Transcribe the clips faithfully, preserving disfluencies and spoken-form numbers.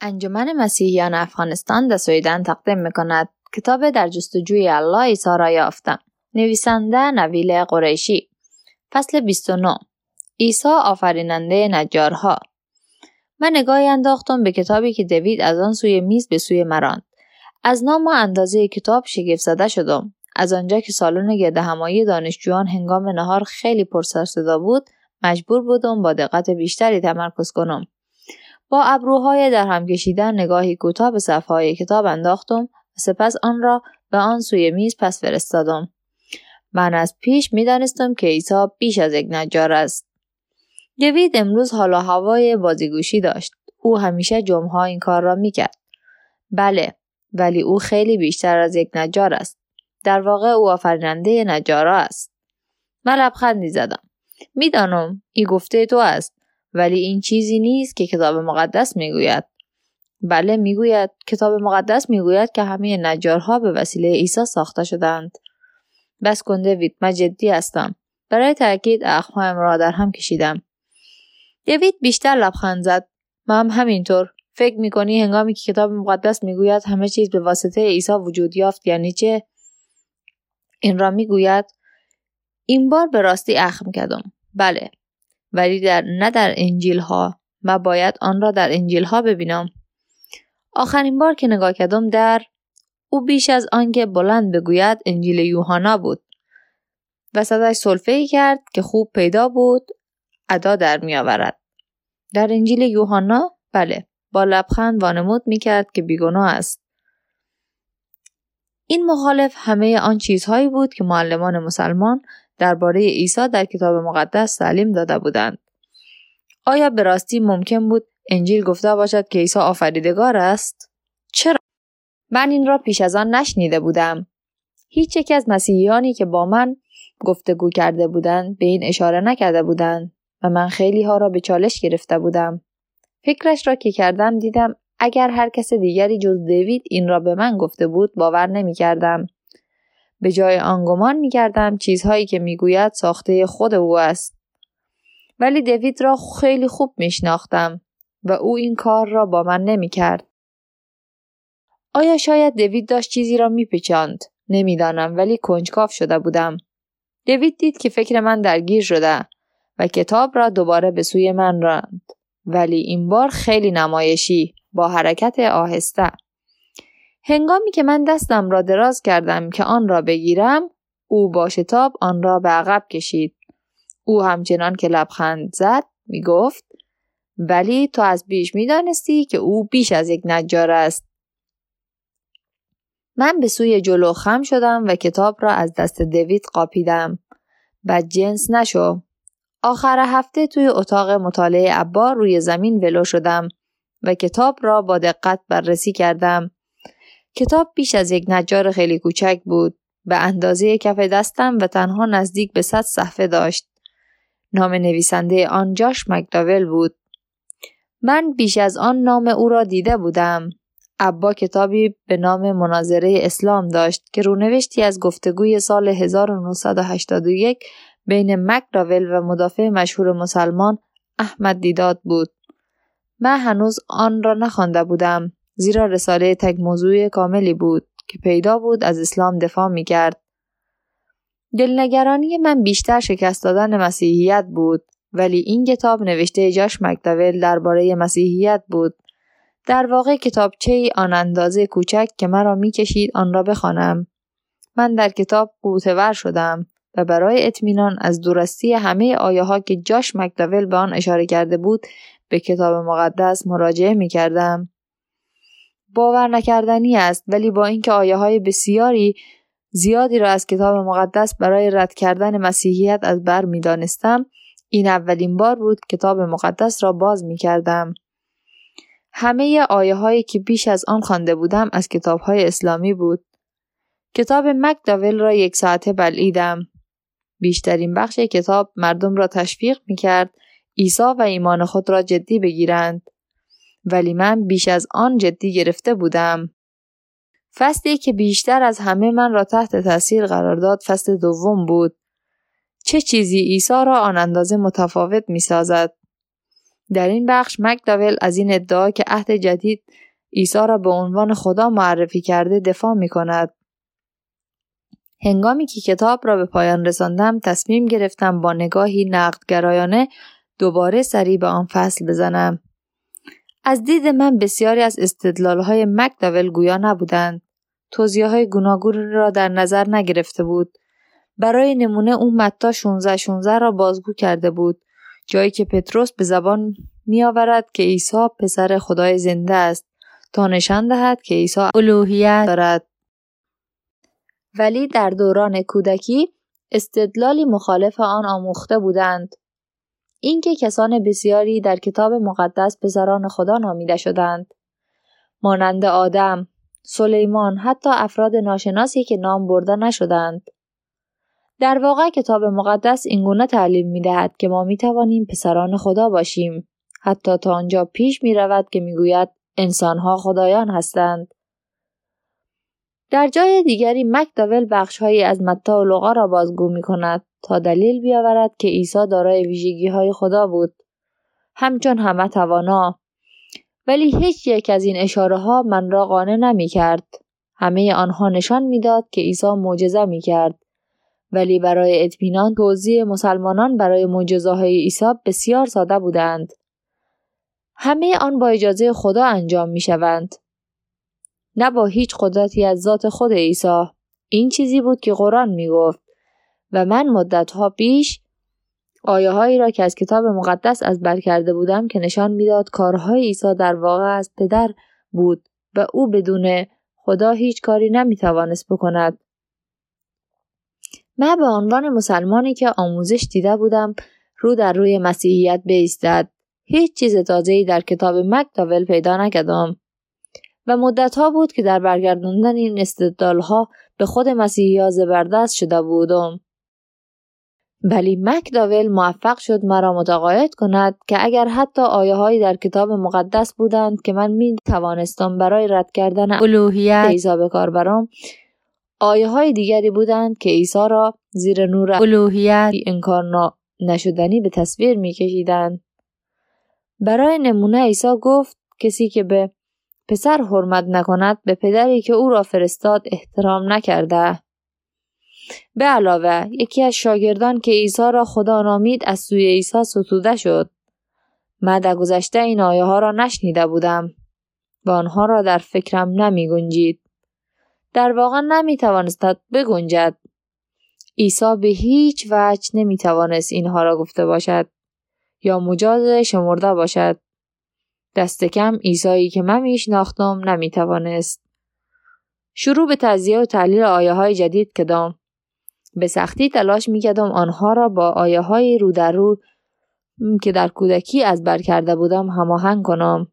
انجمن مسیحیان افغانستان در سویدن تقدیم میکند. کتاب در جستجوی الله عیسی را یافتم. نویسنده نویل قریشی. فصل بیست و نه. عیسی آفریننده نجارها. من نگاهی انداختم به کتابی که دیوید از آن سوی میز به سوی مراند. از نام و اندازه کتاب شگفت زده شدم. از آنجا که سالن گردهمایی دانشجویان هنگام نهار خیلی پرسر صدا بود، مجبور بودم با دقت بیشتری تمرکز کنم. با ابروهای در هم کشیدن نگاهی کوتاه به صفحه‌های کتاب انداختم و سپس آن را به آن سوی میز پس فرستادم. من از پیش می‌دانستم که عیسی بیش از یک نجار است. دیوید امروز حال و هوای بازیگوشی داشت. او همیشه جمعه‌ها این کار را می‌کرد. بله، ولی او خیلی بیشتر از یک نجار است. در واقع او آفریننده نجارا است. من لبخندی زدم. می‌دانم، این گفته تو است. ولی این چیزی نیست که کتاب مقدس میگوید. بله میگوید. کتاب مقدس میگوید که همه نجارها به وسیله عیسی ساخته شدند. بس کن دیوید، من جدی هستم. برای تأکید اخمایم را در هم کشیدم. دیوید بیشتر لبخند زد. من هم همینطور. فکر میکنی هنگامی که کتاب مقدس میگوید همه چیز به واسطه عیسی وجود یافت یعنی چه؟ این را میگوید. این بار به راستی اخم کردم. بله. ولی در نه در انجیل ها. من باید آن را در انجیل ها ببینم. آخرین بار که نگاه کردم در او بیش از آن که بلند بگوید انجیل یوحنا بود. وسطش سلفه‌ای کرد که خوب پیدا بود ادا در می آورد. در انجیل یوحنا؟ بله. با لبخند وانمود می کرد که بیگناه است. این مخالف همه آن چیزهایی بود که معلمان مسلمان درباره عیسی در کتاب مقدس تعلیم داده بودند. آیا به راستی ممکن بود انجیل گفته باشد که عیسی آفریدگار است؟ چرا؟ من این را پیش از آن نشنیده بودم. هیچ یک از مسیحیانی که با من گفتگو کرده بودند به این اشاره نکرده بودند و من خیلی ها را به چالش گرفته بودم. فکرش را که کردم دیدم اگر هر کس دیگری جز دیوید این را به من گفته بود باور نمی کردم. به جای آن گمان می کردم چیزهایی که می گوید ساخته خود او است. ولی دیوید را خیلی خوب می شناختم و او این کار را با من نمی کرد. آیا شاید دیوید داشت چیزی را می پیچاند؟ نمی دانم، ولی کنجکاو شده بودم. دیوید دید که فکر من درگیر شده و کتاب را دوباره به سوی من راند. ولی این بار خیلی نمایشی، با حرکت آهسته. هنگامی که من دستم را دراز کردم که آن را بگیرم، او با شتاب آن را به عقب کشید. او همچنان که لبخند زد می گفت ولی تو از بیش می دانستی که او بیش از یک نجار است. من به سوی جلو خم شدم و کتاب را از دست دیوید قاپیدم. بد جنس نشو. آخر هفته توی اتاق مطالعه عبار روی زمین ولو شدم و کتاب را با دقت بررسی کردم. کتاب بیش از یک نجار خیلی کوچک بود، به اندازه کف دستم و تنها نزدیک به صد صفحه داشت. نام نویسنده آن جاش مکداول بود. من بیش از آن نام او را دیده بودم. ابا کتابی به نام مناظره اسلام داشت که رونوشتی از گفتگوی سال هزار و نهصد و هشتاد و یک بین مکداول و مدافع مشهور مسلمان احمد دیدات بود. من هنوز آن را نخوانده بودم، زیرا رساله تک موضوع کاملی بود که پیدا بود از اسلام دفاع می کرد. دلنگرانی من بیشتر شکست دادن مسیحیت بود، ولی این کتاب نوشته جاش مکداول درباره مسیحیت بود. در واقع کتابچه‌ای آن اندازه کوچک که مرا می کشید آن را بخوانم. من در کتاب غوطه‌ور شدم و برای اطمینان از درستی همه آیه ها که جاش مکداول به آن اشاره کرده بود به کتاب مقدس مراجعه می کردم. باور نکردنی است، ولی با اینکه آیه‌های بسیاری زیادی را از کتاب مقدس برای رد کردن مسیحیت از بر می‌دانستم، این اولین بار بود کتاب مقدس را باز می‌کردم. همه آیه‌هایی که بیش از آن خوانده بودم از کتاب‌های اسلامی بود. کتاب مکداول را یک ساعته بلعیدم. بیشترین بخش کتاب مردم را تشویق می‌کرد عیسی و ایمان خود را جدی بگیرند، ولی من بیش از آن جدی گرفته بودم. فصلی که بیشتر از همه من را تحت تاثیر قرار داد فصل دوم بود. چه چیزی عیسی را آن اندازه متفاوت می سازد؟ در این بخش مکداول از این ادعا که عهد جدید عیسی را به عنوان خدا معرفی کرده دفاع می کند. هنگامی که کتاب را به پایان رساندم تصمیم گرفتم با نگاهی نقدگرایانه دوباره سری به آن فصل بزنم. از دید من بسیاری از استدلال‌های مکداول گویا نبودند. توضیح‌های گوناگون را در نظر نگرفته بود. برای نمونه او متی شانزده شانزده را بازگو کرده بود، جایی که پتروس به زبان می‌آورد که عیسی پسر خدای زنده است تا نشان دهد که عیسی الوهیت دارد. ولی در دوران کودکی استدلالی مخالف آن آموخته بودند. اینکه کسان بسیاری در کتاب مقدس پسران خدا نامیده شدند، مانند آدم، سلیمان، حتی افراد ناشناسی که نام برده نشدند. در واقع کتاب مقدس اینگونه تعلیم می‌دهد که ما می‌توانیم پسران خدا باشیم، حتی تا آنجا پیش می‌رود که می‌گوید انسان‌ها خدایان هستند. در جای دیگری مکداول بخش‌هایی از متی و لوقا را بازگو می‌کند تا دلیل بیاورد که عیسی دارای ویژگی‌های خدا بود، همچون همه توانا. ولی هیچ یک از این اشاره‌ها من را قانع نمی‌کرد. همه آنها نشان می‌داد که عیسی معجزه می‌کرد. ولی برای اطمینان توضیح مسلمانان برای معجزه‌های عیسی بسیار ساده بودند. همه آن با اجازه خدا انجام می‌شوند، نه با هیچ قدرتی از ذات خود عیسی. این چیزی بود که قرآن میگفت و من مدت‌ها پیش آیه هایی را که از کتاب مقدس از بر کرده بودم که نشان میداد کارهای عیسی در واقع از پدر بود و او بدون خدا هیچ کاری نمیتوانست بکند. من به عنوان مسلمانی که آموزش دیده بودم رو در روی مسیحیت بایستد، هیچ چیز تازه‌ای در کتاب مکداول پیدا نکردم و مدت‌ها بود که در برگرداندن این استدلال‌ها به خود مسیحی‌ها زبردست شده بودم. ولی مکداول موفق شد مرا متقاعد کند که اگر حتی آیه‌هایی در کتاب مقدس بودند که من می‌توانستم برای رد کردن الوهیت عیسی به کار برم، آیه‌های دیگری بودند که عیسی را زیر نور الوهیت انکار نشدنی به تصویر می‌کشیدند. برای نمونه عیسی گفت کسی که به پسر حرمت نکند به پدری که او را فرستاد احترام نکرده. به علاوه یکی از شاگردان که عیسی را خدا نامید از سوی عیسی ستوده شد. من در گذشته این آیه ها را نشنیده بودم و آنها را در فکرم نمی گنجید. در واقع نمی توانست بگنجد. عیسی به هیچ وجه نمی توانست اینها را گفته باشد یا مجاز شمرده باشد. دست کم عیسایی که من میشناختم نمیتوانست. شروع به تجزیه و تحلیل آیه های جدید کردم. به سختی تلاش میکردم آنها را با آیه های رو در رو که در کودکی از بر کرده بودم هماهنگ کنم.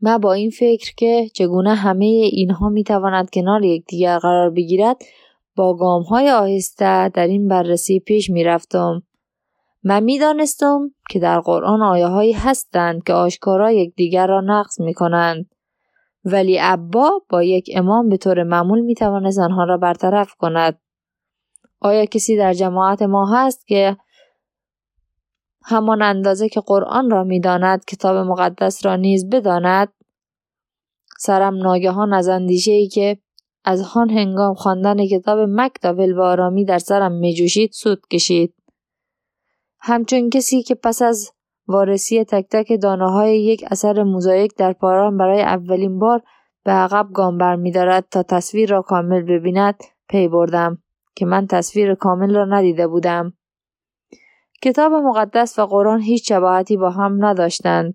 من با این فکر که چگونه همه اینها میتواند کنار یکدیگر قرار بگیرد با گام های آهسته در این بررسی پیش میرفتم. من می‌دانستم که در قرآن آیه‌هایی هستند که آشکارا یکدیگر را نقض می‌کنند، ولی ابا با یک امام به طور معمول می‌تواند آنها را برطرف کند. آیا کسی در جماعت ما هست که همان اندازه که قرآن را می‌داند کتاب مقدس را نیز بداند؟ سرم ناگهان از اندیشه‌ای که از آن هنگام خواندن کتاب مکداول با آرامی در سرم می‌جوشید سود کشید. همچون کسی که پس از وارسی تک تک دانه های یک اثر موزاییک در پاران برای اولین بار به عقب گام بر می دارد تا تصویر را کامل ببیند پی بردم که من تصویر کامل را ندیده بودم. کتاب مقدس و قرآن هیچ شباهتی با هم نداشتند،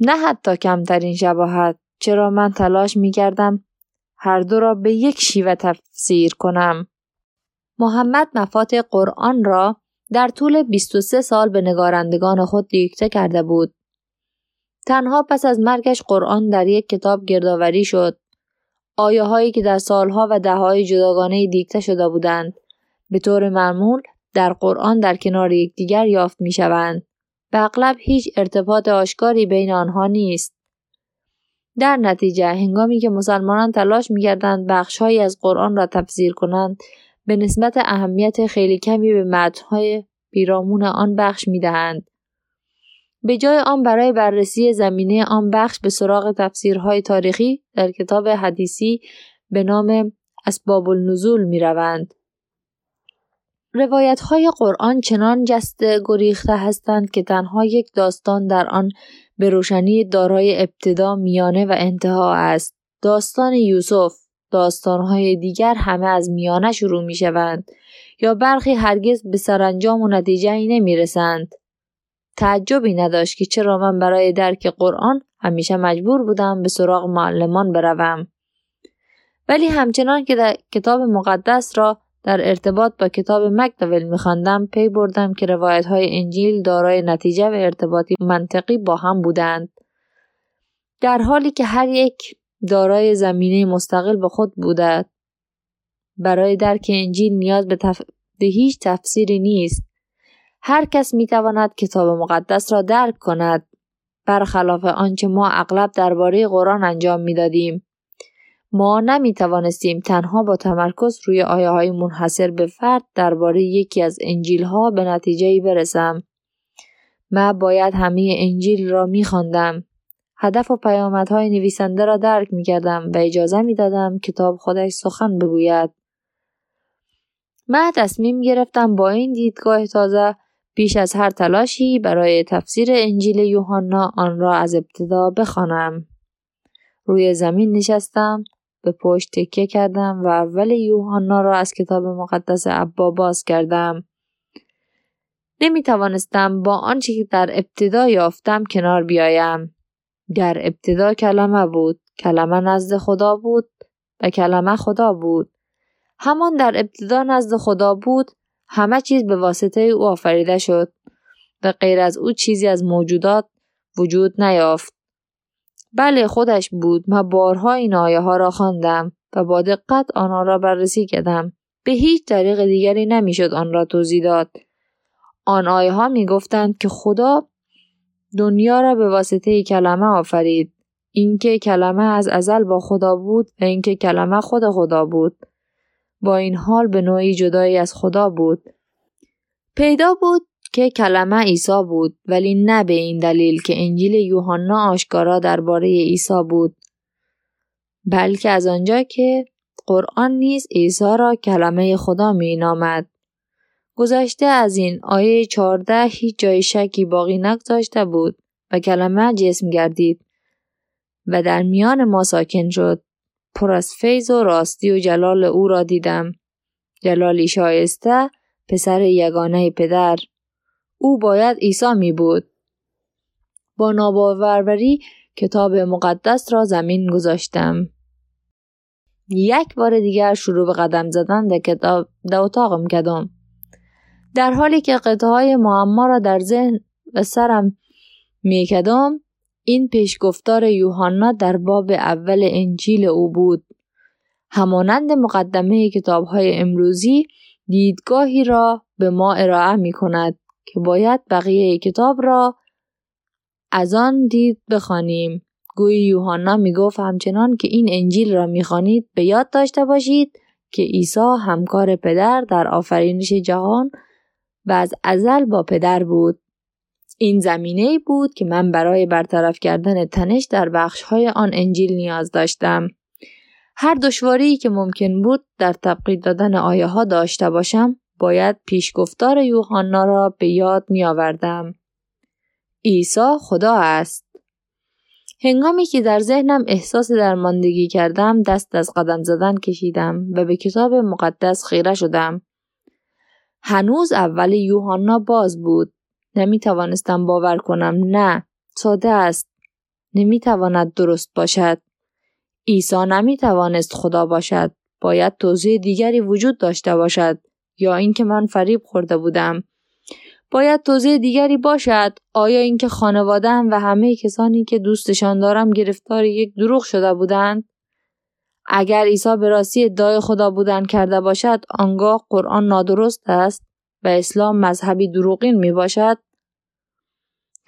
نه حتی کمترین شباهت. چرا من تلاش می کردم هر دو را به یک شیوه تفسیر کنم. محمد مفاتیح قرآن را در طول بیست و سه سال به نگارندگان خود دیکته کرده بود. تنها پس از مرگش قرآن در یک کتاب گردآوری شد. آیه هایی که در سالها و دههای جداگانه دیکته شده بودند، به طور معمول در قرآن در کنار یکدیگر یافت می شوند. به اغلب هیچ ارتباط آشکاری بین آنها نیست. در نتیجه هنگامی که مسلمانان تلاش می کردند بخشهایی از قرآن را تفسیر کنند، به نسبت اهمیت خیلی کمی به متن‌های پیرامون آن بخش می‌دهند. به جای آن برای بررسی زمینه آن بخش به سراغ تفسیرهای تاریخی در کتاب حدیثی به نام اسباب النزول می روند. روایت‌های قرآن چنان جست گریخته هستند که تنها یک داستان در آن به روشنی دارای ابتدا، میانه و انتها است. داستان یوسف، داستان‌های دیگر همه از میانه شروع می‌شوند یا برخی هرگز به سرانجام و نتیجه‌ای نمی‌رسند. تعجبی نداشت که چرا من برای درک قرآن همیشه مجبور بودم به سراغ معلمان بروم. ولی همچنان که کتاب مقدس را در ارتباط با کتاب مکدول می‌خواندم، پی بردم که روایت‌های انجیل دارای نتیجه و ارتباطی منطقی با هم بودند، در حالی که هر یک دارای زمینه مستقل به خود بوده. برای درک انجیل نیاز به, تف... به هیچ تفسیری نیست. هر کس می‌تواند کتاب مقدس را درک کند، برخلاف آنچه ما اغلب درباره قرآن انجام می‌دادیم. ما نمی‌توانستیم تنها با تمرکز روی آیه‌های منحصر به فرد درباره یکی از انجیل‌ها به نتیجه‌ای برسم. من باید همه انجیل را می‌خواندم، هدف و پیامدهای نویسنده را درک می‌کردم و اجازه می‌دادم کتاب خودش سخن بگوید. من تصمیم گرفتم با این دیدگاه تازه بیش از هر تلاشی برای تفسیر انجیل یوحنا آن را از ابتدا بخوانم. روی زمین نشستم، به پشت تکیه کردم و اول یوحنا را از کتاب مقدس عبا باز کردم. نمی توانستم با آنچه که در ابتدا یافتم کنار بیایم. در ابتدا کلمه بود، کلمه نزد خدا بود و کلمه خدا بود. همان در ابتدا نزد خدا بود، همه چیز به واسطه او آفریده شد و غیر از او چیزی از موجودات وجود نیافت. بله، خودش بود. من بارها این آیه ها را خواندم و با دقت آنها را بررسی کردم. به هیچ طریق دیگری نمیشد آن را توضیح داد. آن آیه ها می گفتند که خدا دنیا را به واسطه کلمه آفرید. اینکه کلمه از ازل با خدا بود و اینکه کلمه خود خدا بود. با این حال به نوعی جدایی از خدا بود. پیدا بود که کلمه عیسی بود، ولی نه به این دلیل که انجیل یوحنا آشکارا درباره عیسی بود، بلکه از آنجا که قرآن نیز عیسی را کلمه خدا می نامد. گذشته از این آیه چهارده هیچ جای شکی باقی نگذاشته بود و کلمه جسم گردید و در میان ما ساکن شد. پر از فیض و راستی و جلال او را دیدم، جلالی شایسته پسر یگانه پدر. او باید عیسی می بود. با ناباوری کتاب مقدس را زمین گذاشتم. یک بار دیگر شروع به قدم زدن در کتاب در اتاقم کردم، در حالی که قطعه‌های معما را در ذهن و سرم می کردم. این پیشگفتار یوحنا در باب اول انجیل او بود. همانند مقدمه کتاب‌های امروزی دیدگاهی را به ما ارائه می کند که باید بقیه کتاب را از آن دید بخوانیم. گویی یوحنا میگفت همچنان که این انجیل را میخوانید به یاد داشته باشید که عیسی همکار پدر در آفرینش جهان و از ازل با پدر بود. این زمینه‌ای بود که من برای برطرف کردن تنش در بخش‌های آن انجیل نیاز داشتم. هر دشواری‌ای که ممکن بود در تبقید دادن آیه‌ها داشته باشم، باید پیشگفتار یوحنا را به یاد می آوردم. عیسی خدا است. هنگامی که در ذهنم احساس درماندگی کردم، دست از قدم زدن کشیدم و به کتاب مقدس خیره شدم. هنوز اول یوحنا باز بود. نمی توانستم باور کنم. نه، ساده است. نمی تواند درست باشد. عیسی نمی توانست خدا باشد. باید توضیح دیگری وجود داشته باشد. یا اینکه من فریب خورده بودم. باید توضیح دیگری باشد. آیا اینکه خانواده‌ام و همه کسانی که دوستشان دارم گرفتار یک دروغ شده بودند؟ اگر عیسی به راستی ادعای خدا بودن کرده باشد، آنگاه قرآن نادرست است و اسلام مذهبی دروغین می باشد.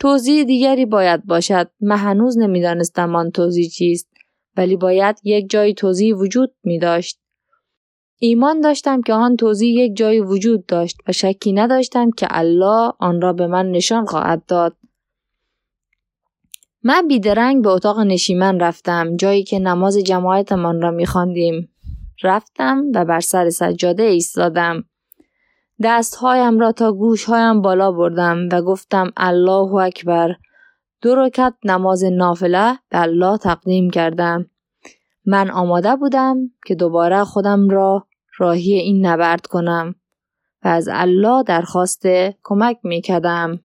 توضیح دیگری باید باشد. من هنوز نمیدانستم آن توضیح چیست، ولی باید یک جای توضیح وجود می داشت. ایمان داشتم که آن توضیح یک جای وجود داشت و شکی نداشتم که الله آن را به من نشان خواهد داد. من بیدرنگ به اتاق نشیمن رفتم، جایی که نماز جماعتمان را می‌خواندیم. رفتم و بر سر سجاده ایستادم. دستهایم را تا گوشهایم بالا بردم و گفتم الله اکبر. دو رکعت نماز نافله به الله تقدیم کردم. من آماده بودم که دوباره خودم را راهی این نبرد کنم و از الله درخواست کمک می‌کردم.